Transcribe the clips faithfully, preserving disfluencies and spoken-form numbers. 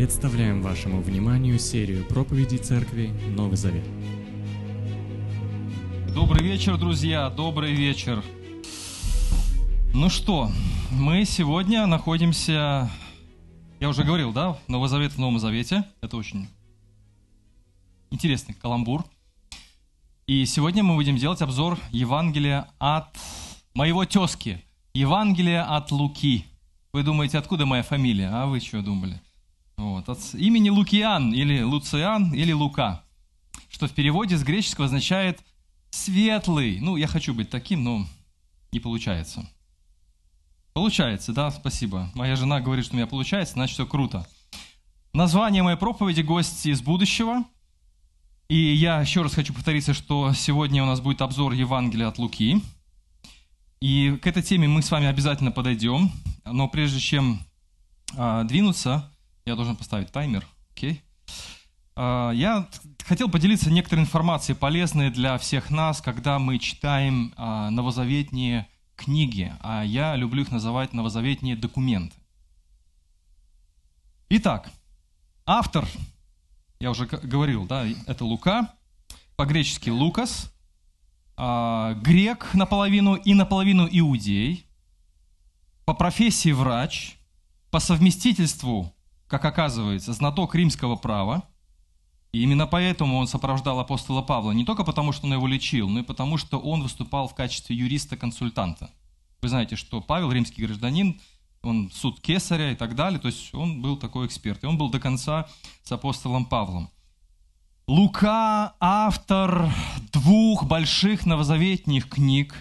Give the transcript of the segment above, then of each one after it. Представляем вашему вниманию серию проповедей Церкви Новый Завет. Добрый вечер, друзья, добрый вечер. Ну что, мы сегодня находимся, я уже говорил, да, Новый Завет в Новом Завете. Это очень интересный каламбур. И сегодня мы будем делать обзор Евангелия от моего тезки, Евангелия от Луки. Вы думаете, откуда моя фамилия? А вы что думали? Вот, от имени Лукиан, или Луциан, или Лука, что в переводе с греческого означает «светлый». Ну, я хочу быть таким, но не получается. Получается, да, спасибо. Моя жена говорит, что у меня получается, значит, все круто. Название моей проповеди «Гость из будущего». И я еще раз хочу повториться, что сегодня у нас будет обзор Евангелия от Луки. И к этой теме мы с вами обязательно подойдем. Но прежде чем а, двинуться... Я должен поставить таймер, окей. Okay. Я хотел поделиться некоторой информацией, полезной для всех нас, когда мы читаем новозаветные книги, а я люблю их называть новозаветные документы. Итак, автор, я уже говорил, да, это Лука, по-гречески Лукас, грек наполовину и наполовину иудей, по профессии врач, по совместительству, как оказывается, знаток римского права, и именно поэтому он сопровождал апостола Павла, не только потому, что он его лечил, но и потому, что он выступал в качестве юриста-консультанта. Вы знаете, что Павел, римский гражданин, он суд кесаря и так далее, то есть он был такой эксперт, и он был до конца с апостолом Павлом. Лука – автор двух больших новозаветных книг,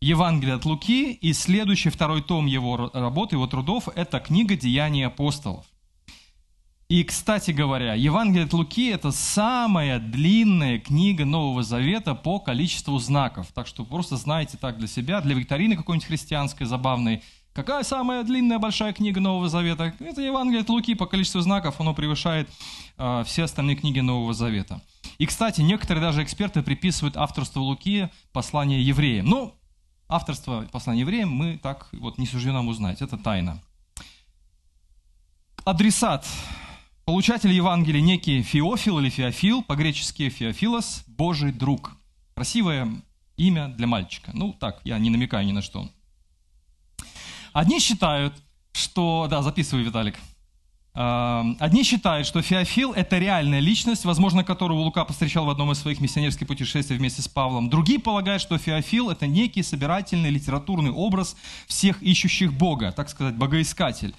Евангелие от Луки, и следующий, второй том его работы, его трудов – это книга «Деяния апостолов». И, кстати говоря, Евангелие от Луки – это самая длинная книга Нового Завета по количеству знаков. Так что просто знайте так для себя, для викторины какой-нибудь христианской, забавной. Какая самая длинная большая книга Нового Завета? Это Евангелие от Луки, по количеству знаков оно превышает э, все остальные книги Нового Завета. И, кстати, некоторые даже эксперты приписывают авторство Луки послание евреям. Ну, авторство послания евреям мы так вот не суждено нам узнать, это тайна. Адресат. Получатель Евангелия некий Феофил или Феофил, по-гречески Феофилос, Божий друг. Красивое имя для мальчика. Ну, так, я не намекаю ни на что. Одни считают, что... Да, записывай, Виталик. Одни считают, что Феофил – это реальная личность, возможно, которую Лука повстречал в одном из своих миссионерских путешествий вместе с Павлом. Другие полагают, что Феофил – это некий собирательный литературный образ всех ищущих Бога, так сказать, богоискатель.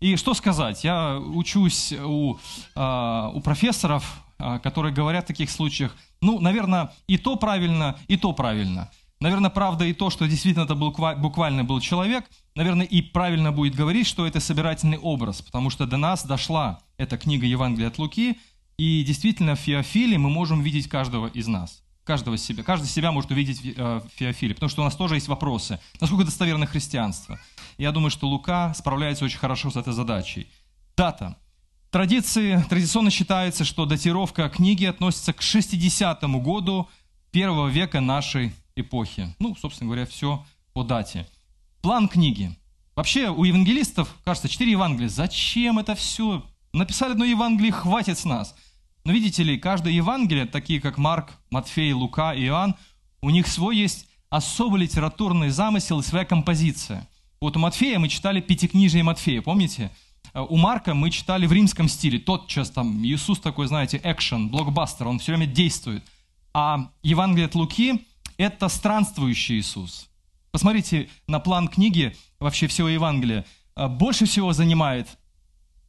И что сказать, я учусь у, у профессоров, которые говорят в таких случаях, ну, наверное, и то правильно, и то правильно. Наверное, правда и то, что действительно это был, буквально был человек, наверное, и правильно будет говорить, что это собирательный образ, потому что до нас дошла эта книга Евангелия от Луки, и действительно в Феофиле мы можем видеть каждого из нас, каждого себя. Каждый себя может увидеть в Феофиле, потому что у нас тоже есть вопросы, насколько достоверно христианство. Я думаю, что Лука справляется очень хорошо с этой задачей. Дата. Традиции, традиционно считается, что датировка книги относится к шестидесятому году первого века нашей эпохи. Ну, собственно говоря, все по дате. План книги. Вообще, у евангелистов, кажется, четыре Евангелия. Зачем это все? Написали одно Евангелие, хватит с нас. Но видите ли, каждое Евангелие, такие как Марк, Матфей, Лука, Иоанн, у них свой есть особый литературный замысел и своя композиция. Вот у Матфея мы читали пятикнижие Матфея, помните? У Марка мы читали в римском стиле. Тотчас там Иисус такой, знаете, экшен, блокбастер, он все время действует. А Евангелие от Луки – это странствующий Иисус. Посмотрите на план книги, вообще всего Евангелия. Больше всего занимает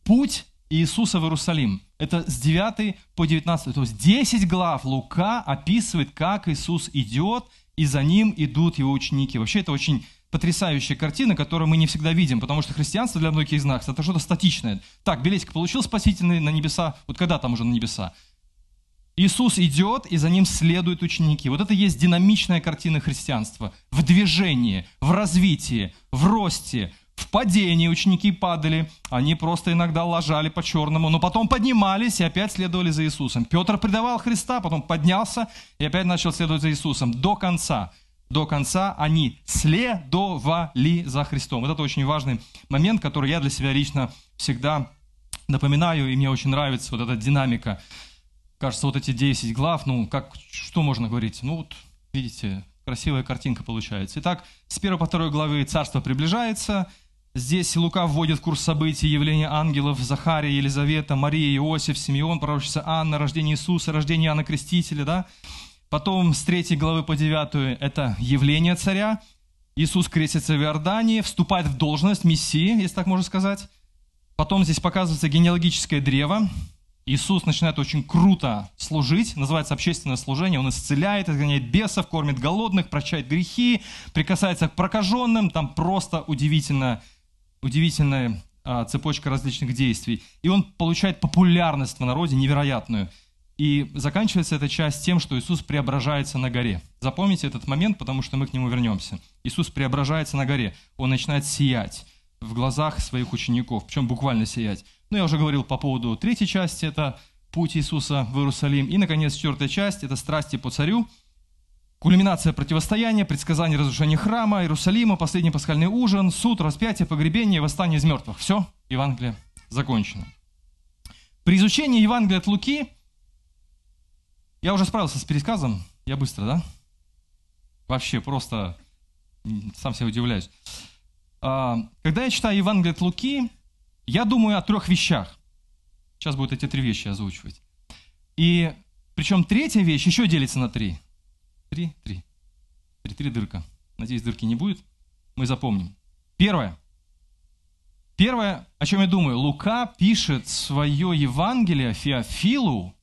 путь Иисуса в Иерусалим. Это с девятой по девятнадцатой. То есть десять глав Лука описывает, как Иисус идет, и за ним идут его ученики. Вообще это очень потрясающая картина, которую мы не всегда видим, потому что христианство для многих из нас – это что-то статичное. Так, билетик получил спасительный на небеса, вот когда там уже на небеса? Иисус идет, и за ним следуют ученики. Вот это и есть динамичная картина христианства. В движении, в развитии, в росте, в падении ученики падали. Они просто иногда лажали по-черному, но потом поднимались и опять следовали за Иисусом. Петр предавал Христа, потом поднялся и опять начал следовать за Иисусом. До конца, до конца они следовали за Христом. Вот это очень важный момент, который я для себя лично всегда напоминаю, и мне очень нравится вот эта динамика. Кажется, вот эти десять глав, ну, как, что можно говорить? Ну, вот, видите, красивая картинка получается. Итак, с первой по второй главы царство приближается. Здесь Лука вводит в курс событий, явления ангелов, Захария, Елизавета, Мария, Иосиф, Симеон, пророчица Анна, рождение Иисуса, рождение Иоанна Крестителя, да? Потом с третьей главы по девятую это явление царя. Иисус крестится в Иордании, вступает в должность Мессии, если так можно сказать. Потом здесь показывается генеалогическое древо. Иисус начинает очень круто служить, называется общественное служение, он исцеляет, изгоняет бесов, кормит голодных, прощает грехи, прикасается к прокаженным, там просто удивительно, удивительная а, цепочка различных действий. И он получает популярность в народе невероятную. И заканчивается эта часть тем, что Иисус преображается на горе. Запомните этот момент, потому что мы к нему вернемся. Иисус преображается на горе, он начинает сиять в глазах своих учеников, причем буквально сиять. Ну, я уже говорил по поводу третьей части, это путь Иисуса в Иерусалим. И, наконец, четвертая часть, это страсти по царю. Кульминация противостояния, предсказание разрушения храма, Иерусалима, последний пасхальный ужин, суд, распятие, погребение, восстание из мертвых. Все, Евангелие закончено. При изучении Евангелия от Луки, я уже справился с пересказом, я быстро, да? Вообще просто сам себя удивляюсь. Когда я читаю Евангелие от Луки, я думаю о трех вещах. Сейчас будут эти три вещи озвучивать. И причем третья вещь еще делится на три. Три, три. Три, три дырка. Надеюсь, дырки не будет. Мы запомним. Первое. Первое, о чем я думаю. Лука пишет свое Евангелие Феофилу,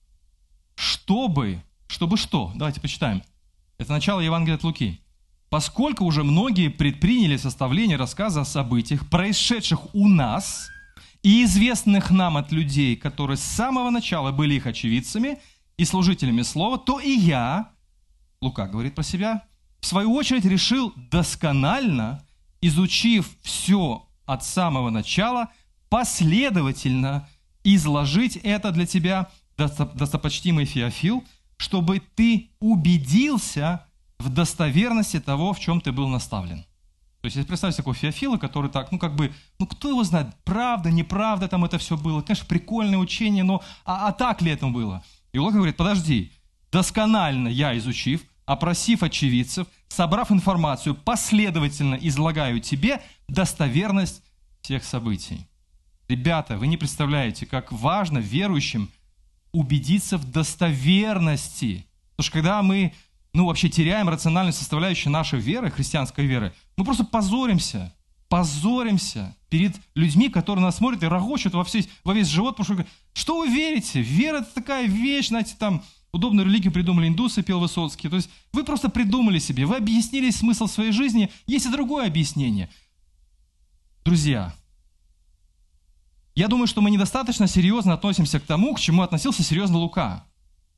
чтобы... Чтобы что? Давайте почитаем. Это начало Евангелия от Луки. Поскольку уже многие предприняли составление рассказа о событиях, происшедших у нас... и известных нам от людей, которые с самого начала были их очевидцами и служителями слова, то и я, Лука говорит про себя, в свою очередь решил досконально, изучив все от самого начала, последовательно изложить это для тебя, достопочтимый Феофил, чтобы ты убедился в достоверности того, в чем ты был наставлен. То есть, если представить такого Феофила, который так, ну как бы, ну кто его знает, правда, неправда там это все было, конечно, прикольное учение, но а, а так ли это было? И Лука говорит, подожди, досконально я изучив, опросив очевидцев, собрав информацию, последовательно излагаю тебе достоверность всех событий. Ребята, вы не представляете, как важно верующим убедиться в достоверности. Потому что когда мы... ну, вообще теряем рациональную составляющую нашей веры, христианской веры, мы просто позоримся, позоримся перед людьми, которые нас смотрят и рогочут во, всей, во весь живот, потому что, что вы верите? Вера – это такая вещь, знаете, там, удобную религию придумали индусы, пел Высоцкий, то есть вы просто придумали себе, вы объяснили смысл своей жизни, есть и другое объяснение. Друзья, я думаю, что мы недостаточно серьезно относимся к тому, к чему относился серьезно Лука.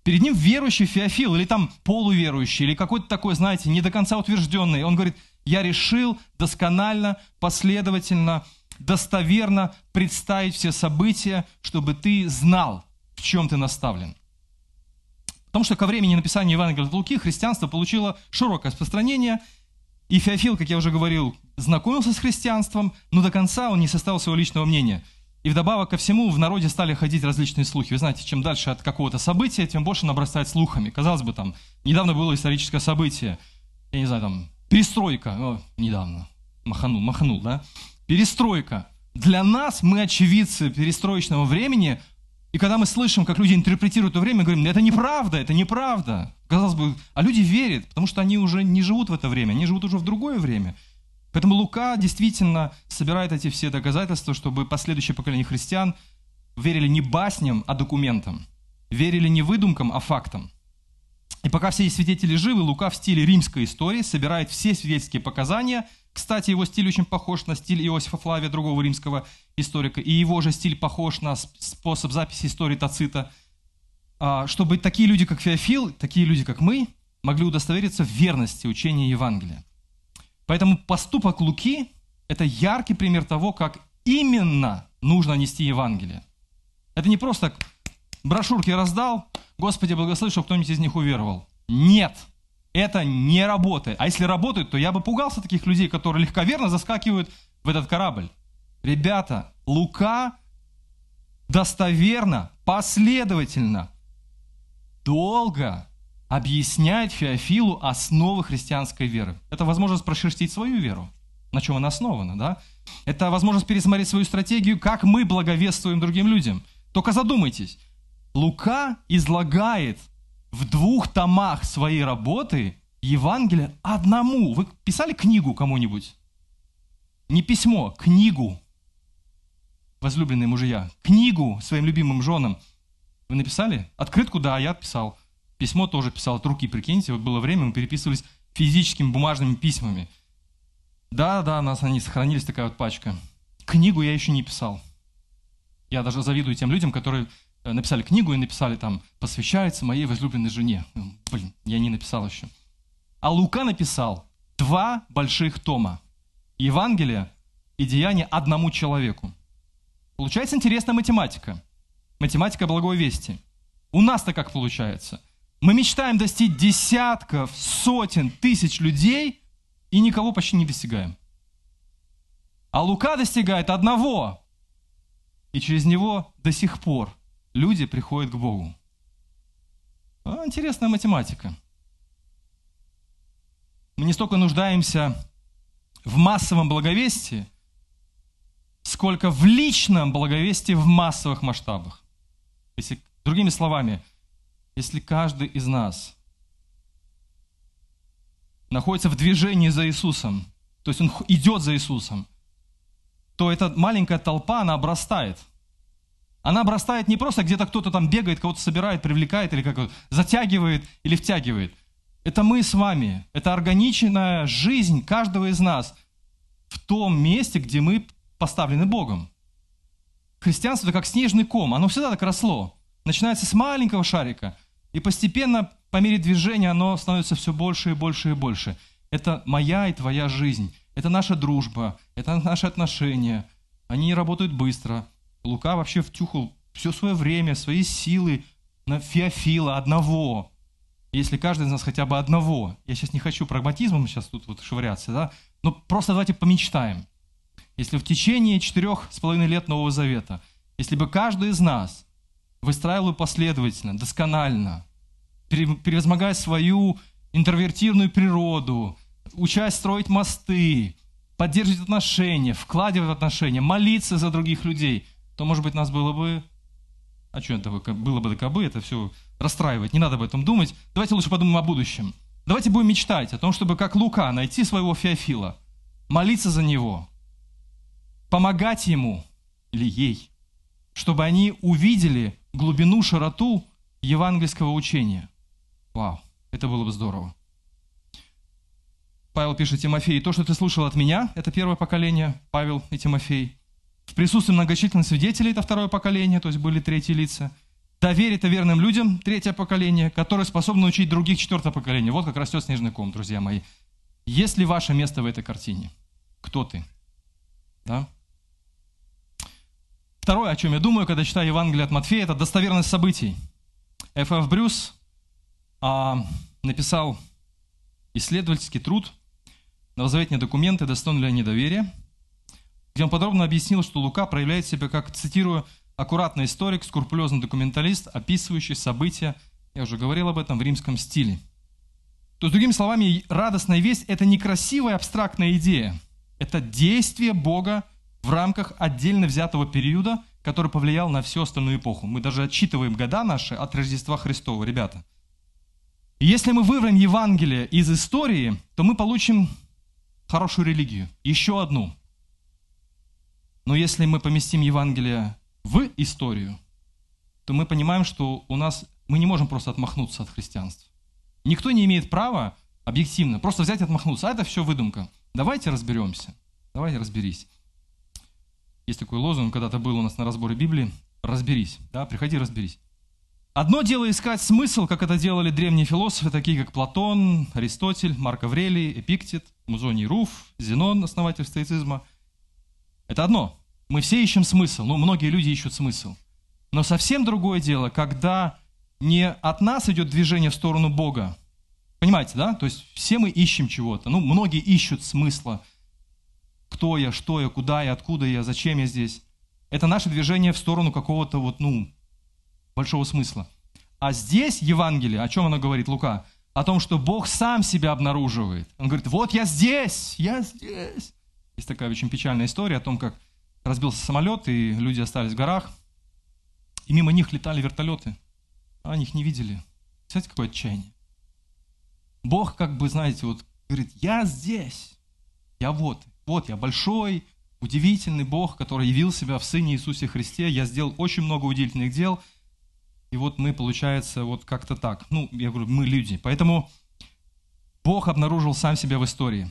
Перед ним верующий Феофил, или там полуверующий, или какой-то такой, знаете, не до конца утвержденный. Он говорит, я решил досконально, последовательно, достоверно представить все события, чтобы ты знал, в чем ты наставлен. Потому что ко времени написания Евангелия от Луки христианство получило широкое распространение, и Феофил, как я уже говорил, знакомился с христианством, но до конца он не составил своего личного мнения. И вдобавок ко всему в народе стали ходить различные слухи. Вы знаете, чем дальше от какого-то события, тем больше он обрастает слухами. Казалось бы, там, недавно было историческое событие, я не знаю, там, перестройка, о, недавно, маханул, маханул, да? Перестройка. Для нас, мы очевидцы перестроечного времени, и когда мы слышим, как люди интерпретируют это время, мы говорим, это неправда, это неправда. Казалось бы, а люди верят, потому что они уже не живут в это время, они живут уже в другое время. Поэтому Лука действительно собирает эти все доказательства, чтобы последующее поколение христиан верили не басням, а документам, верили не выдумкам, а фактам. И пока все свидетели живы, Лука в стиле римской истории собирает все свидетельские показания. Кстати, его стиль очень похож на стиль Иосифа Флавия, другого римского историка, и его же стиль похож на способ записи истории Тацита, чтобы такие люди, как Феофил, такие люди, как мы, могли удостовериться в верности учения Евангелия. Поэтому поступок Луки – это яркий пример того, как именно нужно нести Евангелие. Это не просто брошюрки раздал, Господи, благослови, чтобы кто-нибудь из них уверовал. Нет, это не работает. А если работает, то я бы пугался таких людей, которые легковерно заскакивают в этот корабль. Ребята, Лука достоверно, последовательно, долго объясняет Феофилу основы христианской веры. Это возможность прошерстить свою веру, на чем она основана, да? Это возможность пересмотреть свою стратегию, как мы благовествуем другим людям. Только задумайтесь, Лука излагает в двух томах своей работы Евангелие одному. Вы писали книгу кому-нибудь? Не письмо, книгу. Возлюбленные мужья, книгу своим любимым женам. Вы написали? Открытку, да, я писал. Письмо тоже писал от руки, прикиньте. Вот было время, мы переписывались физическими бумажными письмами. Да, да, у нас они сохранились, такая вот пачка. Книгу я еще не писал. Я даже завидую тем людям, которые написали книгу и написали там «Посвящается моей возлюбленной жене». Блин, я не написал еще. А Лука написал два больших тома. Евангелие и Деяния одному человеку. Получается интересная математика. Математика благой вести. У нас-то как получается? Мы мечтаем достичь десятков, сотен, тысяч людей и никого почти не достигаем. А Лука достигает одного. И через него до сих пор люди приходят к Богу. А, интересная математика. Мы не столько нуждаемся в массовом благовестии, сколько в личном благовестии в массовых масштабах. Если, другими словами, если каждый из нас находится в движении за Иисусом, то есть он идет за Иисусом, то эта маленькая толпа, она обрастает. Она обрастает не просто где-то кто-то там бегает, кого-то собирает, привлекает, или как-то затягивает или втягивает. Это мы с вами, это органичная жизнь каждого из нас в том месте, где мы поставлены Богом. Христианство – это как снежный ком, оно всегда так росло. Начинается с маленького шарика, и постепенно, по мере движения, оно становится все больше и больше и больше. Это моя и твоя жизнь, это наша дружба, это наши отношения. Они работают быстро. Лука вообще втюхал все свое время, свои силы на Феофила одного. Если каждый из нас хотя бы одного, я сейчас не хочу прагматизмом сейчас тут вот швыряться, да, но просто давайте помечтаем. Если в течение четырех с половиной лет Нового Завета, если бы каждый из нас выстраивал последовательно, досконально, превозмогая свою интровертивную природу, учась строить мосты, поддерживать отношения, вкладывать в отношения, молиться за других людей, то, может быть, нас было бы... А что это было бы до кобы, это все расстраивать, не надо об этом думать. Давайте лучше подумаем о будущем. Давайте будем мечтать о том, чтобы, как Лука, найти своего Феофила, молиться за него, помогать ему или ей, чтобы они увидели глубину, широту евангельского учения. Вау, это было бы здорово. Павел пишет Тимофею: «То, что ты слушал от меня, это первое поколение, Павел и Тимофей. В присутствии многочисленных свидетелей, это второе поколение, то есть были третьи лица. Доверие это верным людям, третье поколение, которые способны научить других, четвертое поколение». Вот как растет снежный ком, друзья мои. Есть ли ваше место в этой картине? Кто ты? Да? Второе, о чем я думаю, когда читаю Евангелие от Матфея, это достоверность событий. Ф Ф Брюс а, написал исследовательский труд «Новозаветные документы. Достойны ли они доверия?», где он подробно объяснил, что Лука проявляет себя как, цитирую, аккуратный историк, скрупулезный документалист, описывающий события, я уже говорил об этом, в римском стиле. То есть, другими словами, радостная весть – это не красивая абстрактная идея, это действие Бога в рамках отдельно взятого периода, который повлиял на всю остальную эпоху. Мы даже отчитываем года наши от Рождества Христова, ребята. И если мы выберем Евангелие из истории, то мы получим хорошую религию, еще одну. Но если мы поместим Евангелие в историю, то мы понимаем, что у нас мы не можем просто отмахнуться от христианства. Никто не имеет права объективно просто взять и отмахнуться. А это все выдумка. Давайте разберемся. Давайте разберись. Есть такой лозунг, когда-то был у нас на разборе Библии. Разберись. Да? Приходи, разберись. Одно дело искать смысл, как это делали древние философы, такие как Платон, Аристотель, Марк Аврелий, Эпиктит, Музоний Руф, Зенон, основатель стоицизма. Это одно. Мы все ищем смысл, ну, многие люди ищут смысл. Но совсем другое дело, когда не от нас идет движение в сторону Бога. Понимаете, да? То есть все мы ищем чего-то. Ну, многие ищут смысла. Кто я, что я, куда я, откуда я, зачем я здесь. Это наше движение в сторону какого-то вот, ну, большого смысла. А здесь Евангелие, о чем оно говорит, Лука? О том, что Бог сам себя обнаруживает. Он говорит, вот я здесь, я здесь. Есть такая очень печальная история о том, как разбился самолет, и люди остались в горах, и мимо них летали вертолеты, а они их не видели. Представляете, какое отчаяние? Бог, как бы, знаете, вот говорит, я здесь, я вот, вот я большой, удивительный Бог, который явил себя в Сыне Иисусе Христе, я сделал очень много удивительных дел, и вот мы, получается, вот как-то так. Ну, я говорю, мы люди. Поэтому Бог обнаружил сам себя в истории.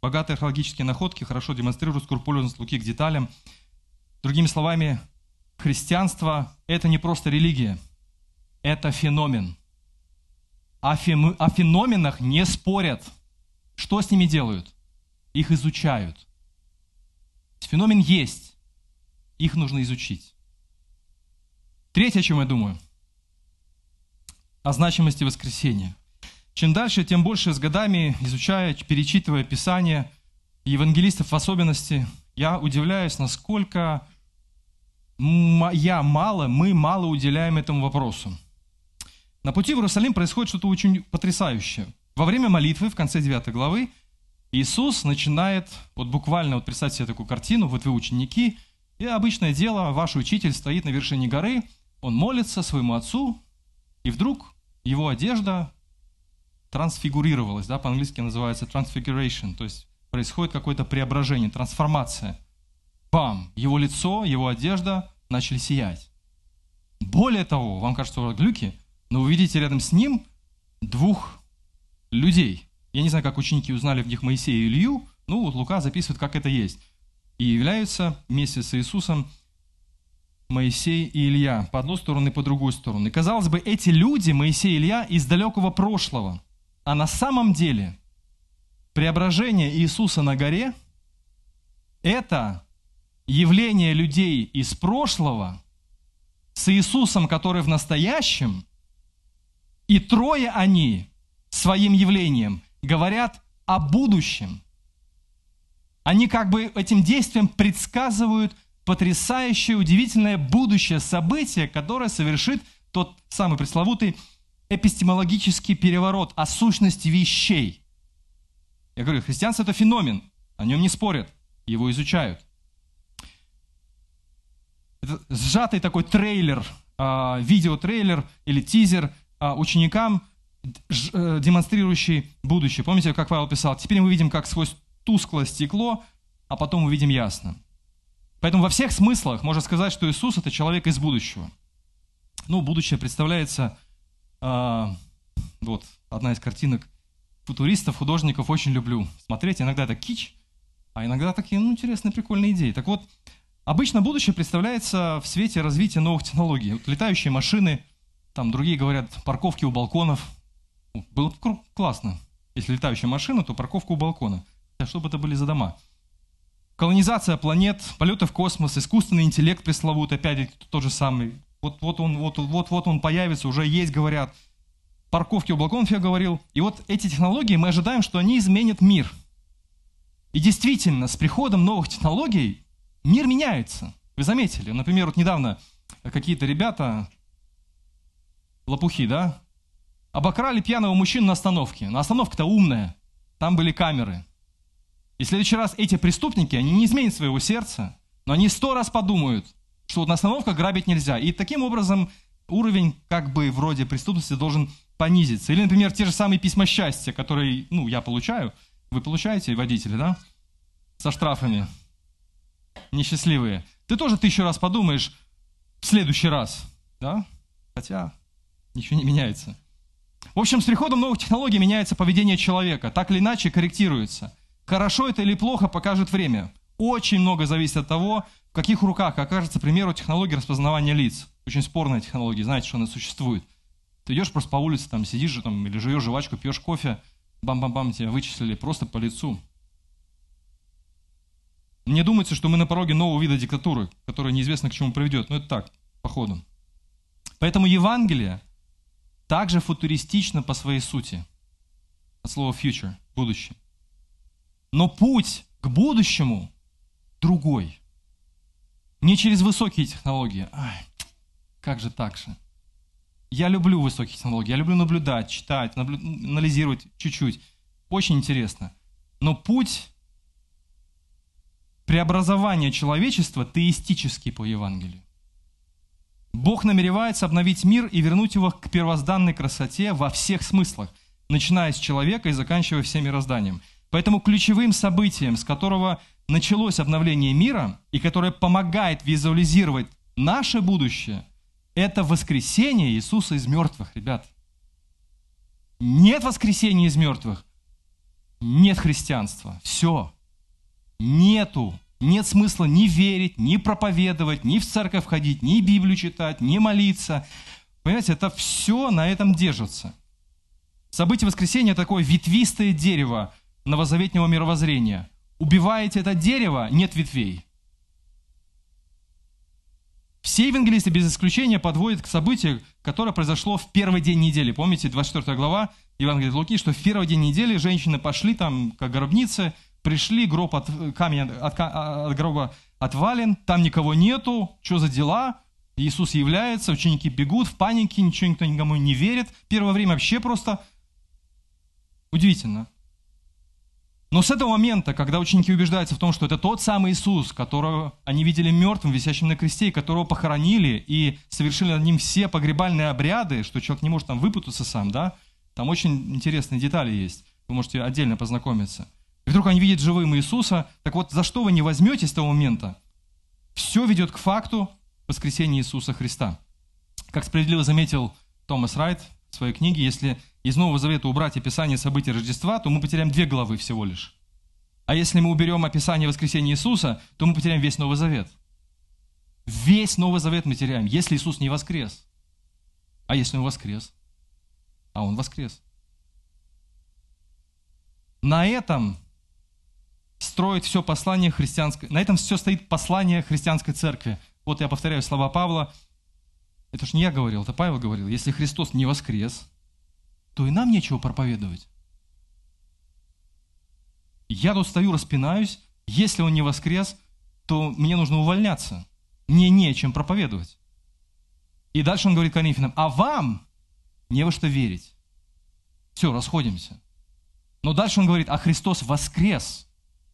Богатые археологические находки хорошо демонстрируют скрупулезность Луки к деталям. Другими словами, христианство – это не просто религия, это феномен. О феноменах не спорят. Что с ними делают? Их изучают. Феномен есть, их нужно изучить. Третье, о чем я думаю, о значимости воскресения. Чем дальше, тем больше с годами, изучая, перечитывая Писание, евангелистов в особенности, я удивляюсь, насколько я мало, мы мало уделяем этому вопросу. На пути в Иерусалим происходит что-то очень потрясающее. Во время молитвы, в конце девятой главы, Иисус начинает, вот буквально, вот представьте себе такую картину, вот вы ученики, и обычное дело, ваш учитель стоит на вершине горы, он молится своему отцу, и вдруг его одежда трансфигурировалась, да, по-английски называется transfiguration, то есть происходит какое-то преображение, трансформация. Бам! Его лицо, его одежда начали сиять. Более того, вам кажется, что вы глюки, но вы видите рядом с ним двух людей. Я не знаю, как ученики узнали в них Моисея и Илью, ну вот Лука записывает, как это есть. И являются вместе с Иисусом Моисей и Илья, по одну сторону и по другую сторону. И, казалось бы, эти люди, Моисей и Илья, из далекого прошлого. А на самом деле преображение Иисуса на горе – это явление людей из прошлого с Иисусом, который в настоящем, и трое они своим явлением говорят о будущем. Они как бы этим действием предсказывают потрясающее, удивительное будущее событие, которое совершит тот самый пресловутый эпистемологический переворот о сущности вещей. Я говорю, христианство – это феномен, о нем не спорят, его изучают. Это сжатый такой трейлер, видеотрейлер или тизер ученикам, демонстрирующий будущее. Помните, как Павел писал? «Теперь мы видим, как сквозь тусклое стекло, а потом увидим ясно». Поэтому во всех смыслах можно сказать, что Иисус – это человек из будущего. Ну, будущее представляется, э, вот одна из картинок футуристов, художников, очень люблю смотреть. Иногда это кич, а иногда такие, ну, интересные, прикольные идеи. Так вот, обычно будущее представляется в свете развития новых технологий. Вот летающие машины, там другие говорят, парковки у балконов. Было бы классно. Если летающая машина, то парковка у балкона. Что бы это были за дома? Колонизация планет, полеты в космос, искусственный интеллект пресловутый, опять тот же самый. Вот, вот, он, вот, вот, вот он появится, уже есть, говорят. Парковки у балконов, я говорил. И вот эти технологии, мы ожидаем, что они изменят мир. И действительно, с приходом новых технологий мир меняется. Вы заметили? Например, вот недавно какие-то ребята, лопухи, да, обокрали пьяного мужчину на остановке. Но остановка-то умная, там были камеры. И в следующий раз эти преступники, они не изменят своего сердца, но они сто раз подумают, что вот на остановках грабить нельзя. И таким образом уровень как бы вроде преступности должен понизиться. Или, например, те же самые письма счастья, которые, ну, я получаю, вы получаете, водители, да, со штрафами несчастливые. Ты тоже тысячу раз подумаешь в следующий раз, да, хотя ничего не меняется. В общем, с приходом новых технологий меняется поведение человека, так или иначе корректируется. Хорошо это или плохо, покажет время. Очень много зависит от того, в каких руках окажется, к примеру, технология распознавания лиц. Очень спорная технология, знаете, что она существует. Ты идешь просто по улице, там сидишь там, или жуешь жвачку, пьешь кофе, бам-бам-бам, тебя вычислили просто по лицу. Мне думается, что мы на пороге нового вида диктатуры, которая неизвестно к чему приведет. Но это так, походу. Поэтому Евангелие также футуристично по своей сути. От слова future, будущее. Но путь к будущему другой. Не через высокие технологии. Ай, как же так же? Я люблю высокие технологии, я люблю наблюдать, читать, наблю... анализировать чуть-чуть. Очень интересно. Но путь преобразования человечества теистический по Евангелию. Бог намеревается обновить мир и вернуть его к первозданной красоте во всех смыслах, начиная с человека и заканчивая всем мирозданием. Поэтому ключевым событием, с которого началось обновление мира и которое помогает визуализировать наше будущее, это воскресение Иисуса из мертвых, ребят. Нет воскресения из мертвых, нет христианства. Все. Нету. Нет смысла ни верить, ни проповедовать, ни в церковь ходить, ни Библию читать, ни молиться. Понимаете, это все на этом держится. Событие воскресения – такое ветвистое дерево новозаветнего мировоззрения. Убиваете это дерево – нет ветвей. Все евангелисты без исключения подводят к событию, которое произошло в первый день недели. Помните, двадцать четвёртая глава Евангелия от Луки, что в первый день недели женщины пошли там, как гробницы, пришли, гроб от, камень от, от гроба отвален, там никого нету, что за дела? Иисус является, ученики бегут в панике, ничего никто никому не верит. Первое время вообще просто удивительно. Но с этого момента, когда ученики убеждаются в том, что это тот самый Иисус, которого они видели мертвым, висящим на кресте, и которого похоронили, и совершили над ним все погребальные обряды, что человек не может там выпутаться сам, да? Там очень интересные детали есть, вы можете отдельно познакомиться. И вдруг они видят живым Иисуса, так вот за что вы не возьметесь с того момента? Все ведет к факту воскресения Иисуса Христа. Как справедливо заметил Томас Райт в своей книге, если из Нового Завета убрать описание событий Рождества, то мы потеряем две главы всего лишь. А если мы уберем описание воскресения Иисуса, то мы потеряем весь Новый Завет. Весь Новый Завет мы теряем, если Иисус не воскрес. А если Он воскрес? А Он воскрес. На этом строит все послание христианской... На этом все стоит послание христианской церкви. Вот я повторяю слова Павла. Это ж не я говорил, это Павел говорил. Если Христос не воскрес, то и нам нечего проповедовать. Я тут стою, распинаюсь. Если Он не воскрес, то мне нужно увольняться. Мне нечем проповедовать. И дальше он говорит коринфянам, а вам не во что верить. Все, расходимся. Но дальше он говорит, а Христос воскрес.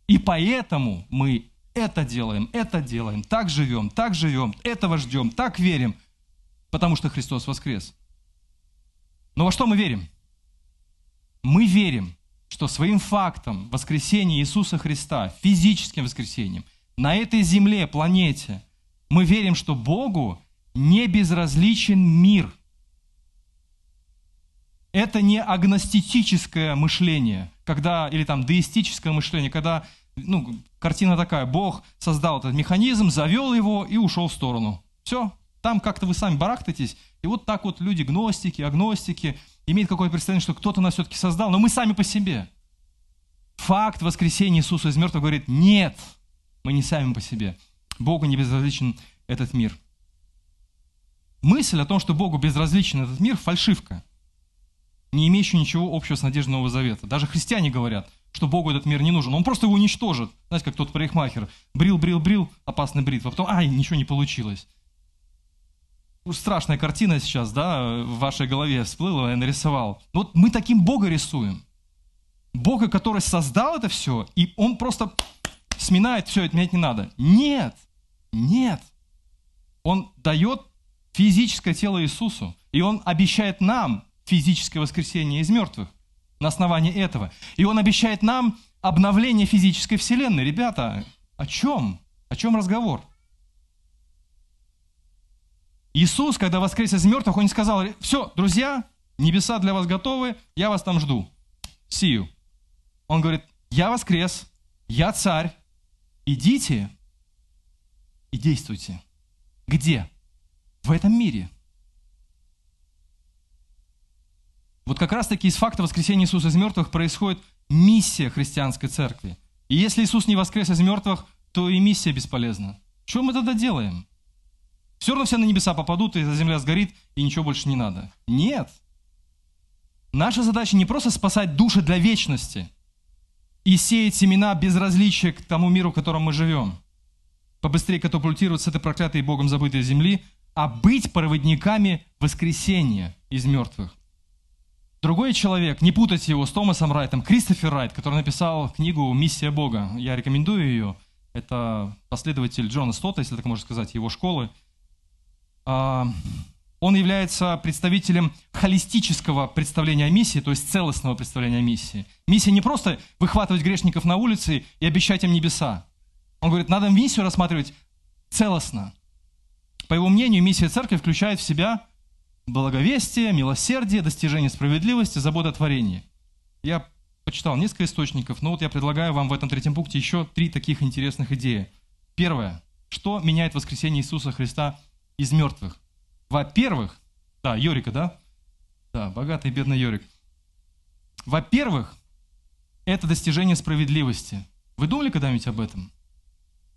И поэтому мы это делаем, это делаем, так живем, так живем, этого ждем, так верим, потому что Христос воскрес. Но во что мы верим? Мы верим, что своим фактом воскресения Иисуса Христа, физическим воскресением, на этой земле, планете, мы верим, что Богу не безразличен мир. Это не агностическое мышление, когда, или там деистическое мышление, когда, ну, картина такая, Бог создал этот механизм, завел его и ушел в сторону. Все, там как-то вы сами барахтаетесь, и вот так вот люди, гностики, агностики, имеют какое-то представление, что кто-то нас все-таки создал, но мы сами по себе. Факт воскресения Иисуса из мертвых говорит, нет, мы не сами по себе. Богу не безразличен этот мир. Мысль о том, что Богу безразличен этот мир, фальшивка, не имеющий ничего общего с надеждой Нового Завета. Даже христиане говорят, что Богу этот мир не нужен. Он просто его уничтожит. Знаете, как тот парикмахер. Брил, брил, брил, опасный бритва. Потом, ай, ничего не получилось. Страшная картина сейчас, да, в вашей голове всплыла, я нарисовал. Вот мы таким Бога рисуем. Бога, который создал это все, и он просто сминает все, отменять не надо. Нет, нет. Он дает физическое тело Иисусу, и он обещает нам физическое воскресение из мертвых на основании этого. И он обещает нам обновление физической вселенной. Ребята, о чем? О чем разговор? Иисус, когда воскрес из мертвых, он не сказал, все, друзья, небеса для вас готовы, я вас там жду. See you. Он говорит, я воскрес, я царь, идите и действуйте. Где? В этом мире. Вот как раз-таки из факта воскресения Иисуса из мертвых происходит миссия христианской церкви. И если Иисус не воскрес из мертвых, то и миссия бесполезна. Что мы тогда делаем? Все равно все на небеса попадут, и земля сгорит, и ничего больше не надо. Нет. Наша задача не просто спасать души для вечности и сеять семена безразличия к тому миру, в котором мы живем. побыстрее катапультировать с этой проклятой Богом забытой земли, а быть проводниками воскресения из мертвых. Другой человек, не путайте его с Томасом Райтом, Кристофер Райт, который написал книгу «Миссия Бога». Я рекомендую ее. Это последователь Джона Стотта, если так можно сказать, его школы. Он является представителем холистического представления о миссии, то есть целостного представления о миссии. Миссия не просто выхватывать грешников на улице и обещать им небеса. Он говорит, надо миссию рассматривать целостно. По его мнению, миссия церкви включает в себя благовестие, милосердие, достижение справедливости, забота о творении. Я почитал несколько источников, но вот я предлагаю вам в этом третьем пункте еще три таких интересных идеи. Первое. Что меняет воскресение Иисуса Христа из мертвых? Во-первых, да, Йорика, да? Да, богатый и бедный Йорик. Во-первых, это достижение справедливости. Вы думали когда-нибудь об этом?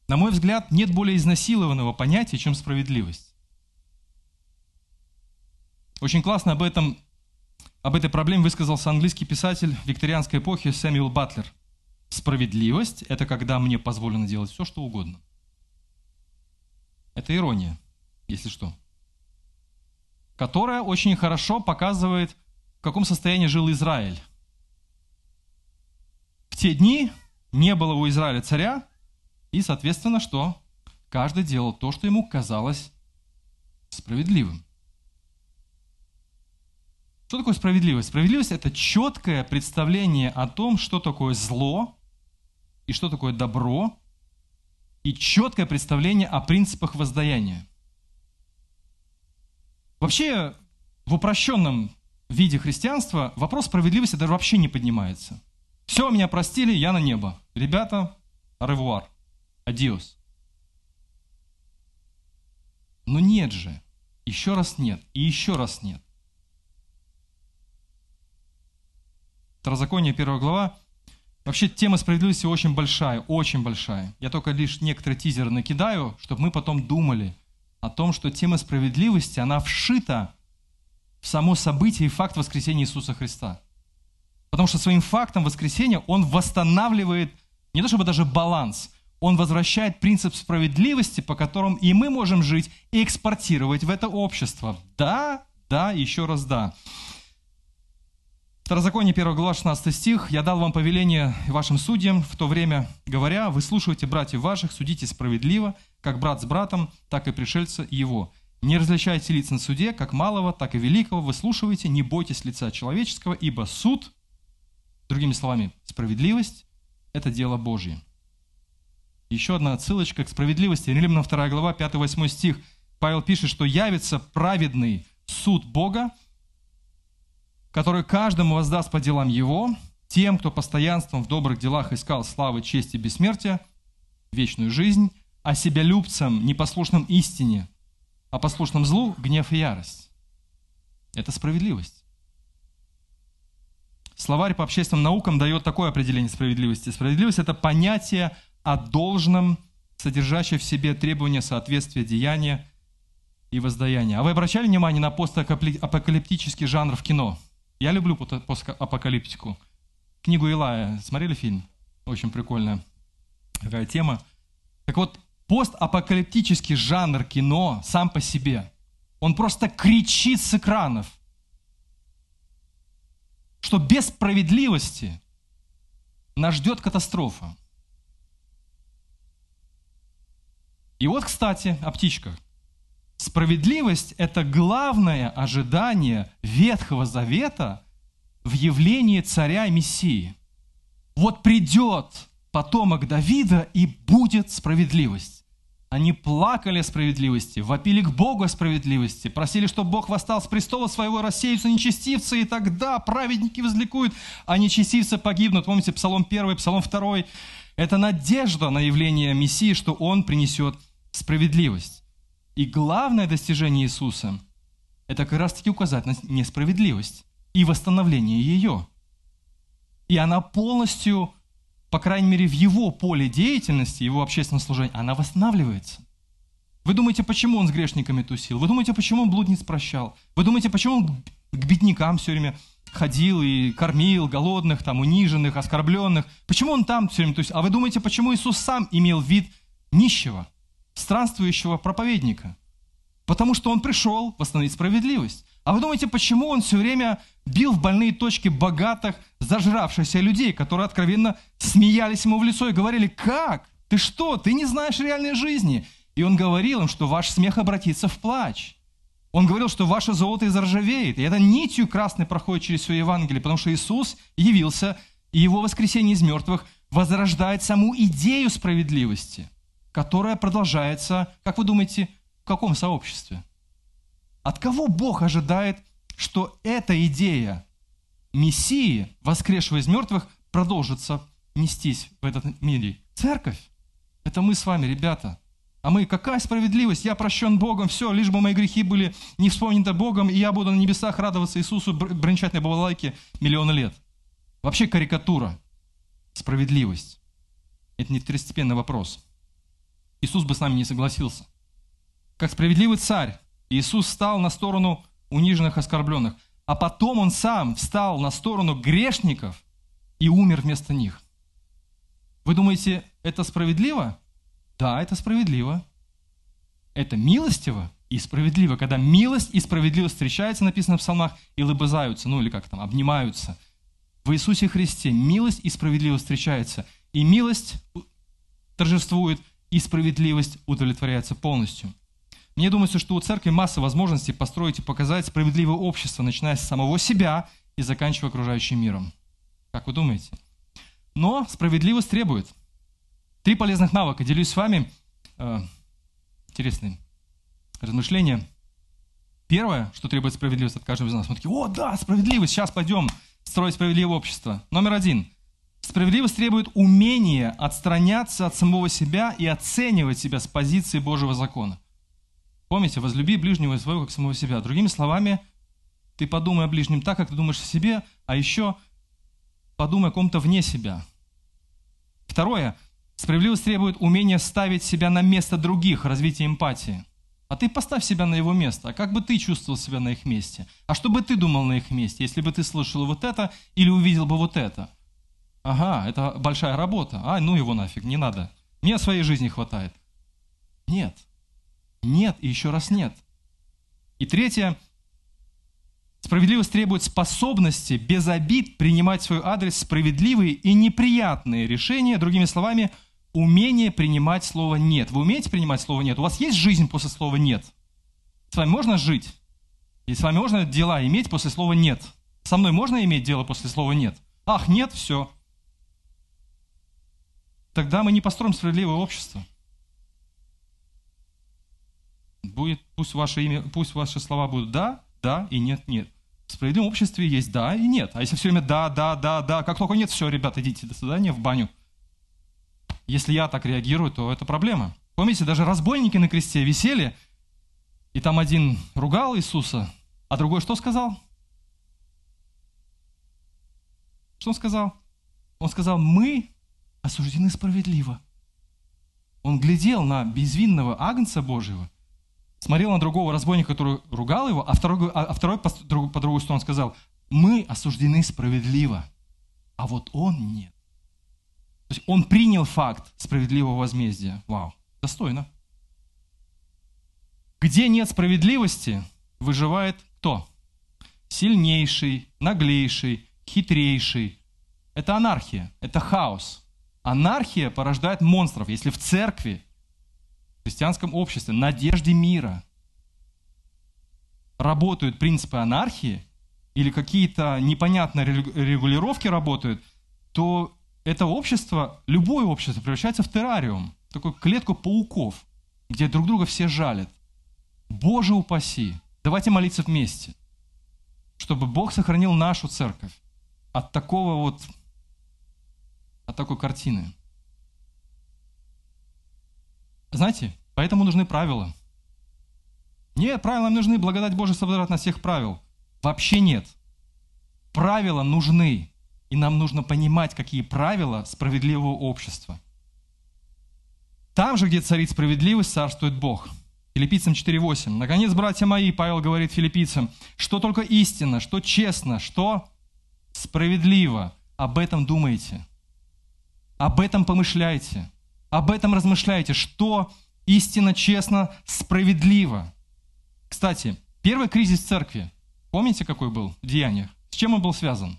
На мой взгляд, нет более изнасилованного понятия, чем справедливость. Очень классно об, этом, об этой проблеме высказался английский писатель викторианской эпохи Сэмюл Батлер. Справедливость – это когда мне позволено делать все, что угодно. Это ирония, если что. Которая очень хорошо показывает, в каком состоянии жил Израиль. В те дни не было у Израиля царя, и, соответственно, что? Каждый делал то, что ему казалось справедливым. Что такое справедливость? Справедливость – это четкое представление о том, что такое зло и что такое добро, и четкое представление о принципах воздаяния. Вообще, в упрощенном виде христианства вопрос справедливости даже вообще не поднимается. Все, меня простили, я на небо. Ребята, аревуар, адиос. Но нет же, еще раз нет, и еще раз нет. Второзаконие, первая глава. Вообще тема справедливости очень большая, очень большая. Я только лишь некоторые тизеры накидаю, чтобы мы потом думали о том, что тема справедливости, она вшита в само событие и факт воскресения Иисуса Христа. Потому что своим фактом воскресения Он восстанавливает, не то чтобы даже баланс, Он возвращает принцип справедливости, по которому и мы можем жить и экспортировать в это общество. Да, да, еще раз да. Второзаконие, первая глава, шестнадцатый стих. «Я дал вам повеление вашим судьям в то время, говоря, вы слушайте братьев ваших, судите справедливо, как брат с братом, так и пришельца его. Не различайте лиц на суде, как малого, так и великого, выслушивайте, не бойтесь лица человеческого, ибо суд, другими словами, справедливость, это дело Божье». Еще одна отсылочка к справедливости. Римлянам вторая глава, пятый-восьмой стих. Павел пишет, что явится праведный суд Бога, который каждому воздаст по делам его, тем, кто постоянством в добрых делах искал славы, чести и бессмертия, вечную жизнь, а себялюбцам, непослушным истине, а послушным злу, гнев и ярость. Это справедливость. Словарь по общественным наукам дает такое определение справедливости. Справедливость – это понятие о должном, содержащее в себе требования соответствия деяния и воздаяния. А вы обращали внимание на постапокалиптический жанр в кино? Я люблю постапокалиптику. Книгу Илая. Смотрели фильм? Очень прикольная такая тема. Так вот, постапокалиптический жанр кино сам по себе, он просто кричит с экранов, что без справедливости нас ждет катастрофа. И вот, кстати, о птичках. Справедливость – это главное ожидание Ветхого Завета в явлении царя и Мессии. Вот придет потомок Давида, и будет справедливость. Они плакали о справедливости, вопили к Богу о справедливости, просили, чтобы Бог восстал с престола своего, рассеются нечестивцы, и тогда праведники возликуют, а нечестивцы погибнут. Помните, Псалом первый, Псалом второй. Это надежда на явление Мессии, что Он принесет справедливость. И главное достижение Иисуса – это как раз-таки указать на несправедливость и восстановление ее. И она полностью, по крайней мере, в его поле деятельности, его общественного служения, она восстанавливается. Вы думаете, почему он с грешниками тусил? Вы думаете, почему он блудниц прощал? Вы думаете, почему он к беднякам все время ходил и кормил голодных, там, униженных, оскорбленных? Почему он там все время тусил? А вы думаете, почему Иисус сам имел вид нищего? странствующего проповедника, потому что он пришел восстановить справедливость. А вы думаете, почему он все время бил в больные точки богатых, зажравшихся людей, которые откровенно смеялись ему в лицо и говорили: «Как? Ты что? Ты не знаешь реальной жизни!» И он говорил им, что ваш смех обратится в плач. Он говорил, что ваше золото изржавеет. И это нитью красной проходит через все Евангелие, потому что Иисус явился, и Его воскресение из мертвых возрождает саму идею справедливости, которая продолжается, как вы думаете, в каком сообществе? От кого Бог ожидает, что эта идея Мессии, воскресшего из мертвых, продолжится нестись в этот мире? Церковь. Это мы с вами, ребята. А мы, какая справедливость? Я прощен Богом, все, лишь бы мои грехи были не вспомнены Богом, и я буду на небесах радоваться Иисусу, бренчать на балалайке миллионы лет. Вообще карикатура. Справедливость. Это не второстепенный вопрос. Иисус бы с нами не согласился. Как справедливый царь, Иисус встал на сторону униженных, оскорбленных, а потом Он Сам встал на сторону грешников и умер вместо них. Вы думаете, это справедливо? Да, это справедливо. Это милостиво и справедливо. Когда милость и справедливость встречаются, написано в псалмах, и лобызаются, ну или как там, обнимаются. В Иисусе Христе милость и справедливость встречаются. И милость торжествует, и справедливость удовлетворяется полностью. Мне думается, что у церкви масса возможностей построить и показать справедливое общество, начиная с самого себя и заканчивая окружающим миром. Как вы думаете? Но справедливость требует. Три полезных навыка. Делюсь с вами. Э, интересные размышления. Первое, что требует справедливость от каждого из нас. Мы такие: о, да, справедливость, сейчас пойдем строить справедливое общество. Номер один. Справедливость требует умения отстраняться от самого себя и оценивать себя с позиции Божьего закона. Помните, возлюби ближнего своего, как самого себя. Другими словами, ты подумай о ближнем так, как ты думаешь о себе, а еще подумай о ком-то вне себя. Второе. Справедливость требует умения ставить себя на место других, развития эмпатии. А ты поставь себя на его место. А как бы ты чувствовал себя на их месте? А что бы ты думал на их месте, если бы ты слышал вот это или увидел бы вот это? Ага, это большая работа. А, ну его нафиг, не надо. Мне своей жизни хватает. Нет. Нет и еще раз нет. И третье. Справедливость требует способности без обид принимать в свой адрес справедливые и неприятные решения. Другими словами, умение принимать слово «нет». Вы умеете принимать слово «нет»? У вас есть жизнь после слова «нет»? С вами можно жить? И с вами можно дела иметь после слова «нет»? Со мной можно иметь дело после слова «нет»? Ах, нет, все. Тогда мы не построим справедливое общество. Будет, пусть ваше имя, пусть ваши слова будут «да», «да» и «нет», «нет». В справедливом обществе есть «да» и «нет». А если все время «да», «да», «да», «да», как только «нет», все, ребята, идите, до свидания, в баню. Если я так реагирую, то это проблема. Помните, даже разбойники на кресте висели, и там один ругал Иисуса, а другой что сказал? Что он сказал? Он сказал: «Мы осуждены справедливо». Он глядел на безвинного агнца Божьего, смотрел на другого разбойника, который ругал его, а второй, а второй по, по другую сторону сказал: «Мы осуждены справедливо, а вот он нет». То есть он принял факт справедливого возмездия. Вау, достойно. Где нет справедливости, выживает кто? Сильнейший, наглейший, хитрейший. Это анархия, это хаос. Анархия порождает монстров. Если в церкви, в христианском обществе, надежде мира работают принципы анархии или какие-то непонятные регулировки работают, то это общество, любое общество, превращается в террариум, в такую клетку пауков, где друг друга все жалят. Боже упаси, давайте молиться вместе, чтобы Бог сохранил нашу церковь от такого вот, от такой картины. Знаете, поэтому нужны правила. Нет, правила нам нужны, благодать Божия соблюдает нас всех правил. Вообще нет. Правила нужны, и нам нужно понимать, какие правила справедливого общества. Там же, где царит справедливость, царствует Бог. Филиппийцам четыре восемь. «Наконец, братья мои», Павел говорит филиппийцам, «что только истинно, что честно, что справедливо, об этом думайте, об этом помышляйте». Об этом размышляйте, что истинно, честно, справедливо. Кстати, первый кризис церкви, помните, какой был в Деяниях? С чем он был связан?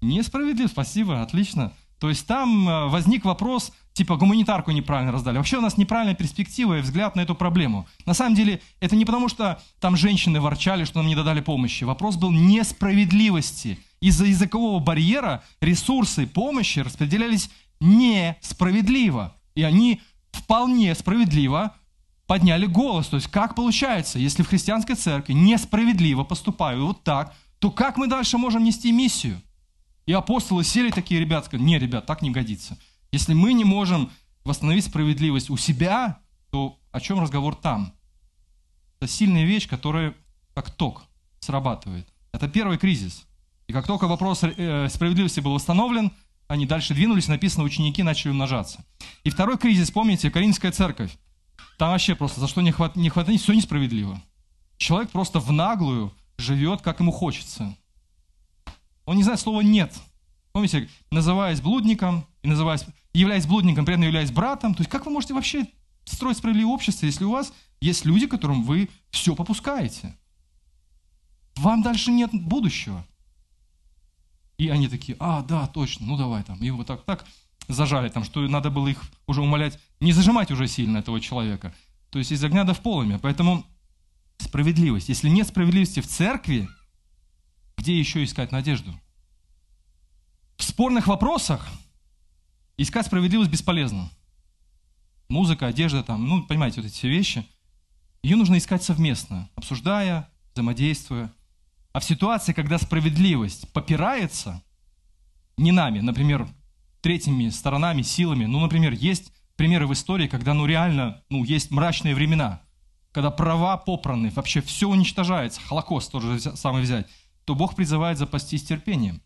Несправедлив, спасибо, отлично. То есть там возник вопрос, типа гуманитарку неправильно раздали. Вообще у нас неправильная перспектива и взгляд на эту проблему. На самом деле это не потому, что там женщины ворчали, что нам не додали помощи. Вопрос был несправедливости. Из-за языкового барьера ресурсы помощи распределялись несправедливо. И они вполне справедливо подняли голос. То есть как получается, если в христианской церкви несправедливо поступают вот так, то как мы дальше можем нести миссию? И апостолы сели такие, ребят, сказали: не, ребят, так не годится. Если мы не можем восстановить справедливость у себя, то о чем разговор там? Это сильная вещь, которая как ток срабатывает. Это первый кризис. И как только вопрос справедливости был восстановлен, они дальше двинулись, написано, ученики начали умножаться. И второй кризис, помните, Коринфская церковь. Там вообще просто за что не хватает, не хватает, все несправедливо. Человек просто в наглую живет, как ему хочется. Он не знает слова «нет». Помните, называясь блудником, и называясь, являясь блудником, при этом являясь братом. То есть как вы можете вообще строить справедливое общество, если у вас есть люди, которым вы все попускаете? Вам дальше нет будущего. И они такие: а, да, точно, ну давай там. И вот так, так зажали, там, что надо было их уже умолять, не зажимать уже сильно этого человека. То есть из огня до в полымя. Поэтому справедливость. Если нет справедливости в церкви, где еще искать надежду? В спорных вопросах искать справедливость бесполезно. Музыка, одежда, там, ну, понимаете, вот эти все вещи. Ее нужно искать совместно, обсуждая, взаимодействуя. А в ситуации, когда справедливость попирается не нами, например, третьими сторонами, силами, ну, например, есть примеры в истории, когда, ну, реально, ну, есть мрачные времена, когда права попраны, вообще все уничтожается, Холокост тоже самый взять, то Бог призывает запастись терпением.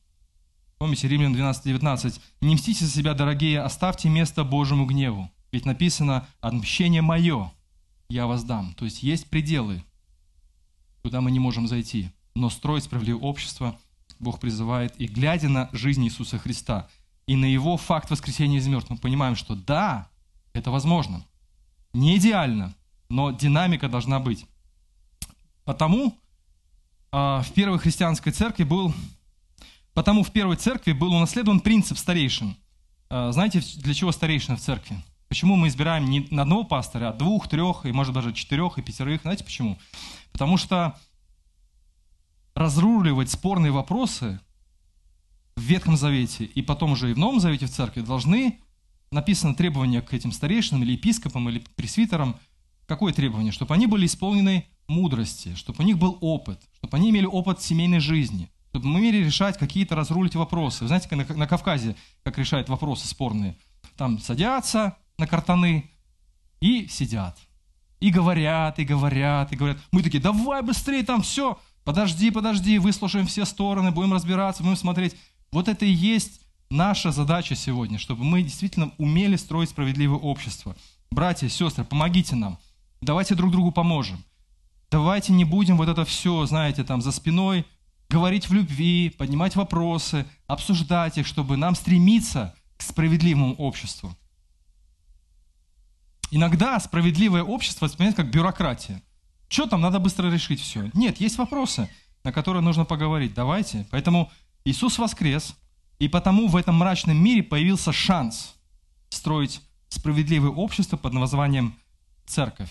Помните, Римлян двенадцать девятнадцать. «Не мстите за себя, дорогие, оставьте место Божьему гневу. Ведь написано: отмщение мое я воздам». То есть есть пределы, куда мы не можем зайти. Но строить справедливое общество Бог призывает. И глядя на жизнь Иисуса Христа и на Его факт воскресения из мертвых, мы понимаем, что да, это возможно. Не идеально, но динамика должна быть. Потому... В первой христианской церкви был, потому в первой церкви был унаследован принцип старейшин. Знаете, для чего старейшины в церкви? Почему мы избираем не одного пастыря, а двух, трех, и может даже четырех, и пятерых? Знаете почему? Потому что разруливать спорные вопросы в Ветхом Завете и потом уже и в Новом Завете в церкви должны, написано требование к этим старейшинам или епископам, или пресвитерам. Какое требование? Чтобы они были исполнены мудрости, чтобы у них был опыт, чтобы они имели опыт семейной жизни, чтобы мы умели решать какие-то, разрулить вопросы. Вы знаете, на, на Кавказе, как решают вопросы спорные, там садятся на картаны и сидят. И говорят, и говорят, и говорят. Мы такие: давай быстрее, там все, подожди, подожди, выслушаем все стороны, будем разбираться, будем смотреть. Вот это и есть наша задача сегодня, чтобы мы действительно умели строить справедливое общество. Братья, сестры, помогите нам, давайте друг другу поможем. Давайте не будем вот это все, знаете, там за спиной говорить в любви, поднимать вопросы, обсуждать их, чтобы нам стремиться к справедливому обществу. Иногда справедливое общество воспринимается как бюрократия. Что там, надо быстро решить все. Нет, есть вопросы, на которые нужно поговорить. Давайте. Поэтому Иисус воскрес, и потому в этом мрачном мире появился шанс строить справедливое общество под названием «Церковь».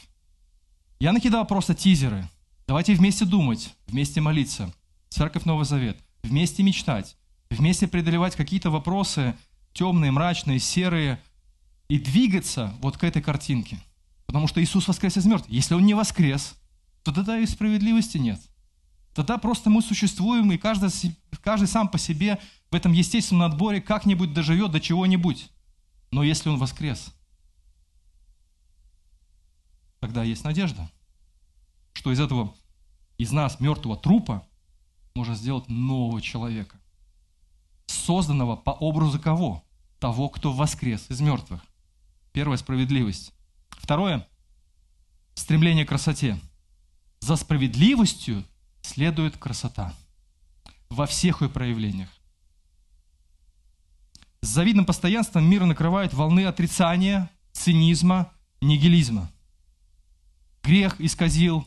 Я накидал просто тизеры. Давайте вместе думать, вместе молиться. Церковь Новый Завет. Вместе мечтать. Вместе преодолевать какие-то вопросы темные, мрачные, серые. И двигаться вот к этой картинке. Потому что Иисус воскрес из мертвых. Если Он не воскрес, то тогда и справедливости нет. Тогда просто мы существуем, и каждый, каждый сам по себе в этом естественном отборе как-нибудь доживет до чего-нибудь. Но если Он воскрес... Тогда есть надежда, что из этого, из нас, мертвого трупа, можно сделать нового человека, созданного по образу кого? Того, кто воскрес из мертвых. Первое – справедливость. Второе – стремление к красоте. За справедливостью следует красота во всех ее проявлениях. С завидным постоянством мир накрывает волны отрицания – цинизма, нигилизма. Грех исказил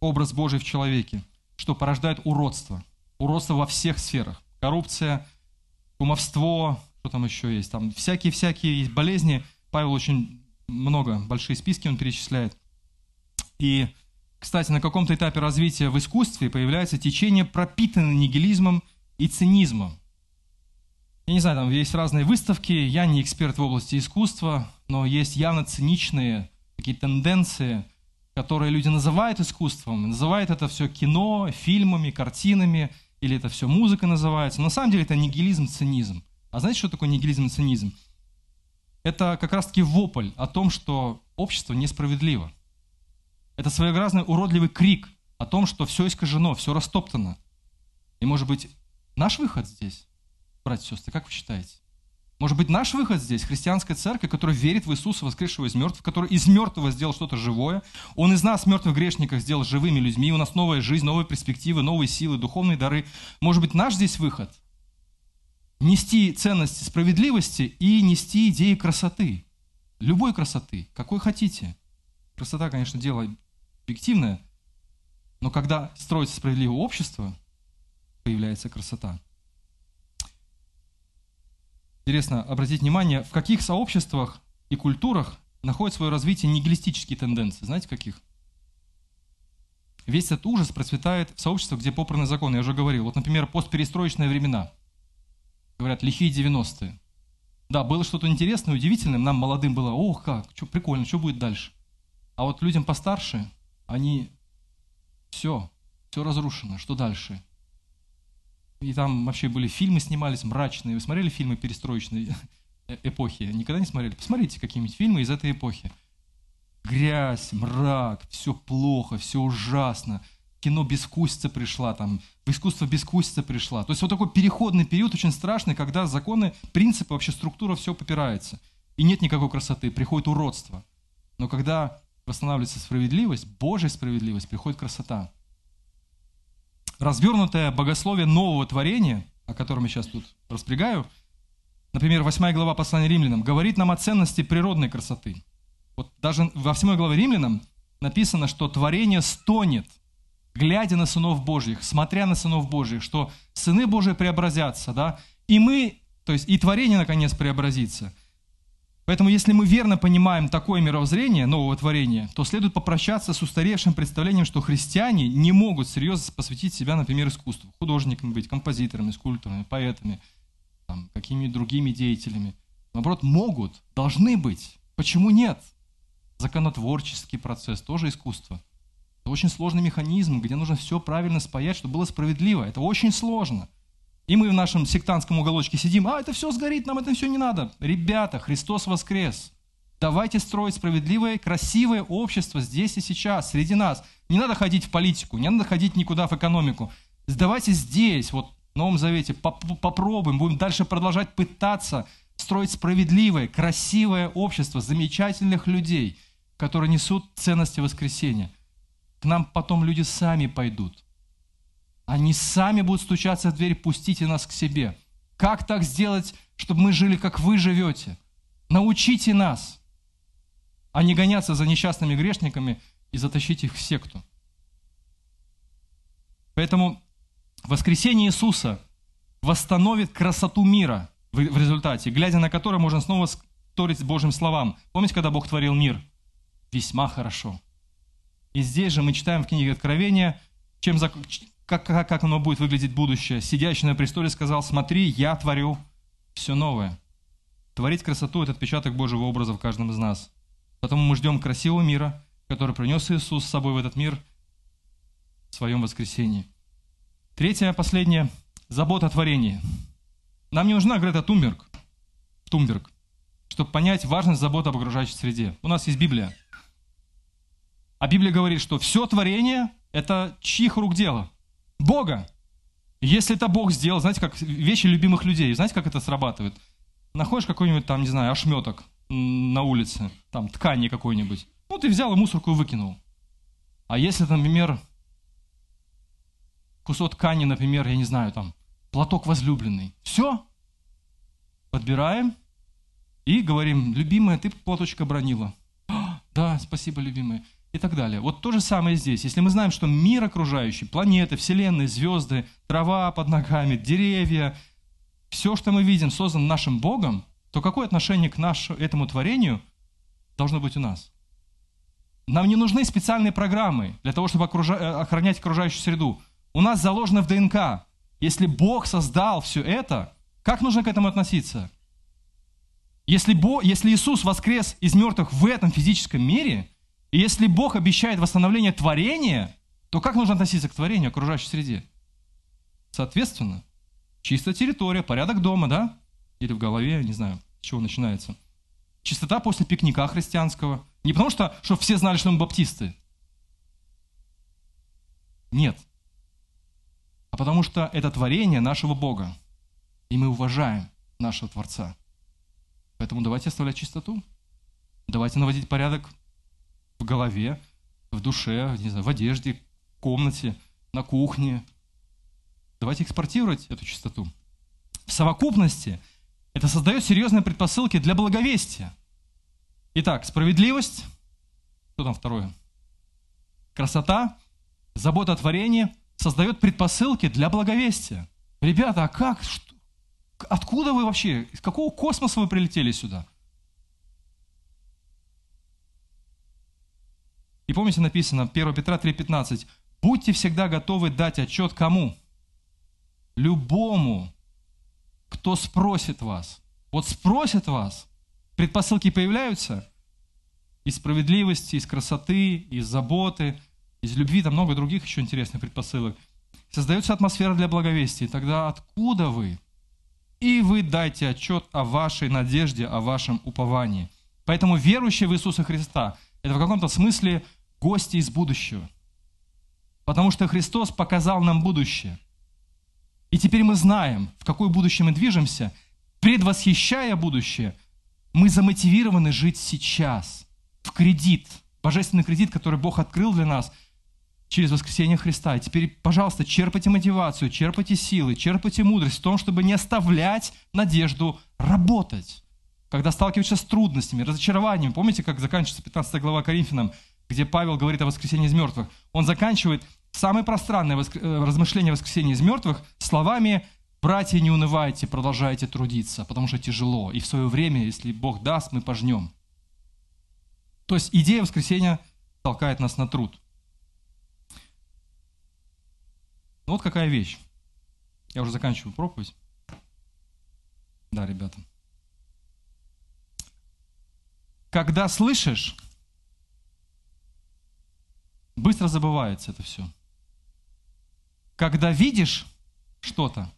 образ Божий в человеке, что порождает уродство. Уродство во всех сферах. Коррупция, кумовство, что там еще есть. Там всякие-всякие есть болезни. Павел очень много, большие списки он перечисляет. И, кстати, на каком-то этапе развития в искусстве появляется течение, пропитанное нигилизмом и цинизмом. Я не знаю, там есть разные выставки, я не эксперт в области искусства, но есть явно циничные такие тенденции, которые люди называют искусством, называют это все кино, фильмами, картинами, или это все музыка называется. Но на самом деле это нигилизм, цинизм. А знаете, что такое нигилизм и цинизм? Это как раз-таки вопль о том, что общество несправедливо. Это своеобразный уродливый крик о том, что все искажено, все растоптано. И, может быть, наш выход здесь? Братья и сестры, как вы считаете? Может быть, наш выход здесь, христианская церковь, которая верит в Иисуса, воскресшего из мертвых, который из мертвого сделал что-то живое, Он из нас, мертвых грешников, сделал живыми людьми, у нас новая жизнь, новые перспективы, новые силы, духовные дары. Может быть, наш здесь выход? Нести ценности справедливости и нести идеи красоты. Любой красоты, какой хотите. Красота, конечно, дело объективное, но когда строится справедливое общество, появляется красота. Интересно обратить внимание, в каких сообществах и культурах находят свое развитие нигилистические тенденции. Знаете, каких? Весь этот ужас процветает в сообществах, где попраны законы. Я уже говорил. Вот, например, постперестроечные времена. Говорят, лихие девяностые. Да, было что-то интересное, удивительное. Нам, молодым, было, ох, как, что, прикольно, что будет дальше. А вот людям постарше, они все, все разрушено. Что дальше? И там вообще были фильмы, снимались мрачные. Вы смотрели фильмы перестроечной эпохи? Никогда не смотрели? Посмотрите какие-нибудь фильмы из этой эпохи. Грязь, мрак, все плохо, все ужасно. Кино безвкусица пришла, там, в искусство безвкусица пришла. То есть вот такой переходный период очень страшный, когда законы, принципы, вообще структура, все попирается. И нет никакой красоты, приходит уродство. Но когда восстанавливается справедливость, Божья справедливость, приходит красота. Развернутое богословие нового творения, о котором я сейчас тут распрягаю, например, восьмая глава послания Римлянам, говорит нам о ценности природной красоты. Вот даже во восьмой главе Римлянам написано, что творение стонет, глядя на сынов Божьих, смотря на сынов Божьих, что сыны Божьи преобразятся, да, и мы, то есть и творение, наконец, преобразится. Поэтому, если мы верно понимаем такое мировоззрение нового творения, то следует попрощаться с устаревшим представлением, что христиане не могут серьезно посвятить себя, например, искусству, художниками быть, композиторами, скульпторами, поэтами, там, какими-то другими деятелями. Наоборот, могут, должны быть. Почему нет? Законотворческий процесс, тоже искусство. Это очень сложный механизм, где нужно все правильно спаять, чтобы было справедливо. Это очень сложно. И мы в нашем сектантском уголочке сидим, а это все сгорит, нам это все не надо. Ребята, Христос воскрес. Давайте строить справедливое, красивое общество здесь и сейчас, среди нас. Не надо ходить в политику, не надо ходить никуда в экономику. Давайте здесь, вот в Новом Завете, поп- попробуем, будем дальше продолжать пытаться строить справедливое, красивое общество замечательных людей, которые несут ценности воскресения. К нам потом люди сами пойдут. Они сами будут стучаться в дверь, пустите нас к себе. Как так сделать, чтобы мы жили, как вы живете? Научите нас, а не гоняться за несчастными грешниками и затащить их в секту. Поэтому воскресение Иисуса восстановит красоту мира в результате, глядя на которое можно снова вторить Божьим словам. Помните, когда Бог творил мир? Весьма хорошо. И здесь же мы читаем в книге Откровения, чем закончить. Как, как, как оно будет выглядеть будущее? Сидящий на престоле сказал, смотри, я творю все новое. Творить красоту – это отпечаток Божьего образа в каждом из нас. Поэтому мы ждем красивого мира, который принес Иисус с собой в этот мир в своем воскресении. Третье, последнее – забота о творении. Нам не нужна Грета Тунберг, Тунберг, чтобы понять важность заботы об окружающей среде. У нас есть Библия. А Библия говорит, что все творение – это чьих рук дело? Бога. Если это Бог сделал, знаете, как вещи любимых людей, знаете, как это срабатывает? Находишь какой-нибудь там, не знаю, ошметок на улице, там ткани какой-нибудь. Ну, ты взял и мусорку выкинул. А если, например, кусок ткани, например, я не знаю, там, платок возлюбленный. Все. Подбираем, И говорим: любимая, ты платочек обронила. Да, спасибо, любимая. И так далее. Вот то же самое здесь. Если мы знаем, что мир окружающий, планеты, вселенные, звезды, трава под ногами, деревья, все, что мы видим, создано нашим Богом, то какое отношение к нашему, этому творению должно быть у нас? Нам не нужны специальные программы для того, чтобы окружа... охранять окружающую среду. У нас заложено в ДНК. Если Бог создал все это, как нужно к этому относиться? Если, Бо... Если Иисус воскрес из мертвых в этом физическом мире, и если Бог обещает восстановление творения, то как нужно относиться к творению, окружающей среде? Соответственно, чистая территория, порядок дома, да? Или в голове, не знаю, с чего начинается. Чистота после пикника христианского. Не потому что, что все знали, что мы баптисты. Нет. А потому что это творение нашего Бога. И мы уважаем нашего Творца. Поэтому давайте оставлять чистоту. Давайте наводить порядок в голове, в душе, не знаю, в одежде, в комнате, на кухне. Давайте экспортировать эту чистоту. В совокупности это создает серьезные предпосылки для благовестия. Итак, справедливость, что там второе? Красота, забота о творении создает предпосылки для благовестия. Ребята, а как? Что, откуда вы вообще? Из какого космоса вы прилетели сюда? И помните, написано первое Петра три пятнадцать. «Будьте всегда готовы дать отчет кому? Любому, кто спросит вас». Вот спросит вас. Предпосылки появляются из справедливости, из красоты, из заботы, из любви. Там много других еще интересных предпосылок. Создается атмосфера для благовестия. Тогда откуда вы? И вы дайте отчет о вашей надежде, о вашем уповании. Поэтому верующие в Иисуса Христа – это в каком-то смысле гости из будущего. Потому что Христос показал нам будущее. И теперь мы знаем, в какое будущее мы движемся. Предвосхищая будущее, мы замотивированы жить сейчас, в кредит, божественный кредит, который Бог открыл для нас через воскресение Христа. И теперь, пожалуйста, черпайте мотивацию, черпайте силы, черпайте мудрость в том, чтобы не оставлять надежду работать. Когда сталкиваешься с трудностями, разочарованиями. Помните, как заканчивается пятнадцатая глава Коринфянам, где Павел говорит о воскресении из мертвых? Он заканчивает самое пространное воск... размышление о воскресении из мертвых словами: «Братья, не унывайте, продолжайте трудиться, потому что тяжело, и в свое время, если Бог даст, мы пожнем». То есть идея воскресения толкает нас на труд. Вот какая вещь. Я уже заканчиваю проповедь. Да, ребята. Когда слышишь, быстро забывается это все. Когда видишь что-то,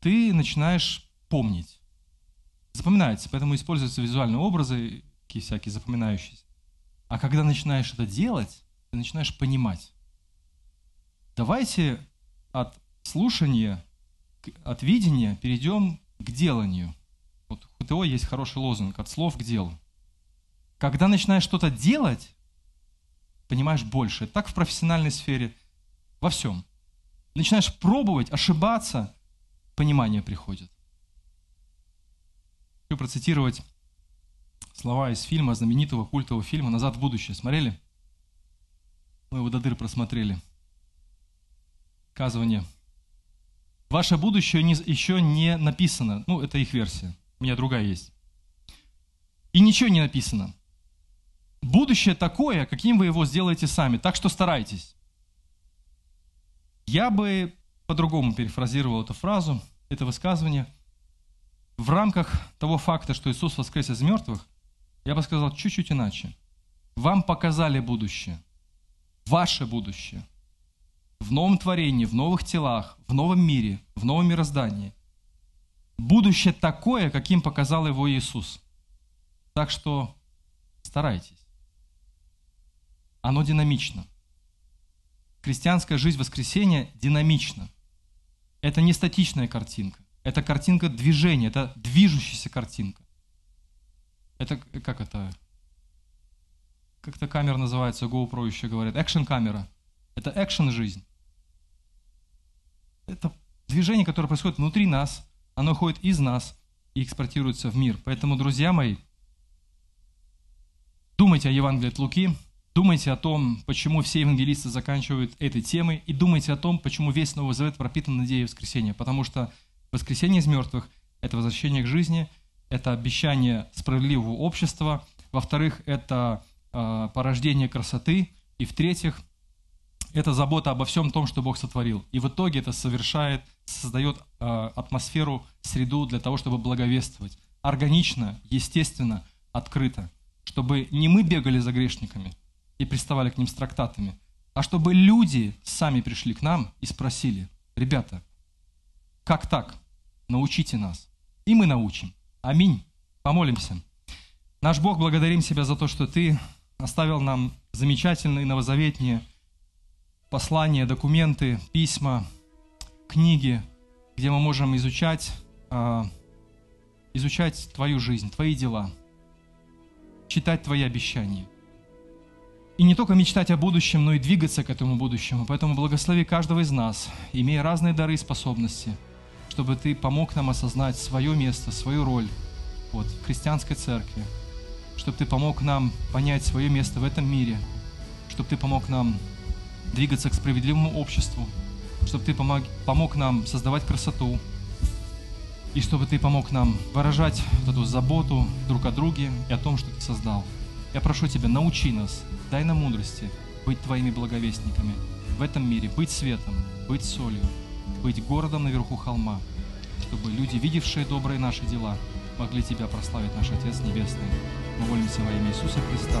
ты начинаешь помнить. Запоминается, поэтому используются визуальные образы, такие всякие запоминающиеся. А когда начинаешь это делать, ты начинаешь понимать. Давайте от слушания, от видения перейдем к деланию. Вот у ХТО есть хороший лозунг: от слов к делу. Когда начинаешь что-то делать, понимаешь больше. Это так в профессиональной сфере, во всем. Начинаешь пробовать, ошибаться, понимание приходит. Хочу процитировать слова из фильма, знаменитого культового фильма «Назад в будущее». Смотрели? Мы его до дыр просмотрели. Сказывание. «Ваше будущее не, еще не написано». Ну, это их версия. У меня другая есть. «И ничего не написано. Будущее такое, каким вы его сделаете сами, так что старайтесь». Я бы по-другому перефразировал эту фразу, это высказывание. В рамках того факта, что Иисус воскрес из мертвых, я бы сказал чуть-чуть иначе. Вам показали будущее, ваше будущее. В новом творении, в новых телах, в новом мире, в новом мироздании. Будущее такое, каким показал его Иисус. Так что старайтесь. Оно динамично. Христианская жизнь воскресения динамична. Это не статичная картинка. Это картинка движения, это движущаяся картинка. Это, как это? Как-то камера называется, GoPro еще говорят. Экшн-камера. Это экшн-жизнь. Это движение, которое происходит внутри нас, оно уходит из нас, и экспортируется в мир. Поэтому, друзья мои, думайте о Евангелии от Луки, думайте о том, почему все евангелисты заканчивают этой темой, и думайте о том, почему весь Новый Завет пропитан надеждой воскресения, потому что воскресение из мертвых – это возвращение к жизни, это обещание справедливого общества, во-вторых, это э, порождение красоты, и в-третьих, это забота обо всем том, что Бог сотворил. И в итоге это совершает, создает э, атмосферу, среду для того, чтобы благовествовать. Органично, естественно, открыто. Чтобы не мы бегали за грешниками и приставали к ним с трактатами, а чтобы люди сами пришли к нам и спросили: ребята, как так? Научите нас. И мы научим. Аминь. Помолимся. Наш Бог, благодарим Тебя за то, что Ты оставил нам замечательные новозаветные послания, документы, письма, книги, где мы можем изучать, изучать Твою жизнь, Твои дела, читать Твои обещания. И не только мечтать о будущем, но и двигаться к этому будущему. Поэтому благослови каждого из нас, имея разные дары и способности, чтобы Ты помог нам осознать свое место, свою роль вот, в христианской церкви, чтобы Ты помог нам понять свое место в этом мире, чтобы Ты помог нам двигаться к справедливому обществу, чтобы Ты помог, помог нам создавать красоту, и чтобы Ты помог нам выражать вот эту заботу друг о друге и о том, что Ты создал. Я прошу Тебя, научи нас, дай нам мудрости быть Твоими благовестниками в этом мире, быть светом, быть солью, быть городом наверху холма, чтобы люди, видевшие добрые наши дела, могли Тебя прославить, наш Отец Небесный. Мы молимся во имя Иисуса Христа.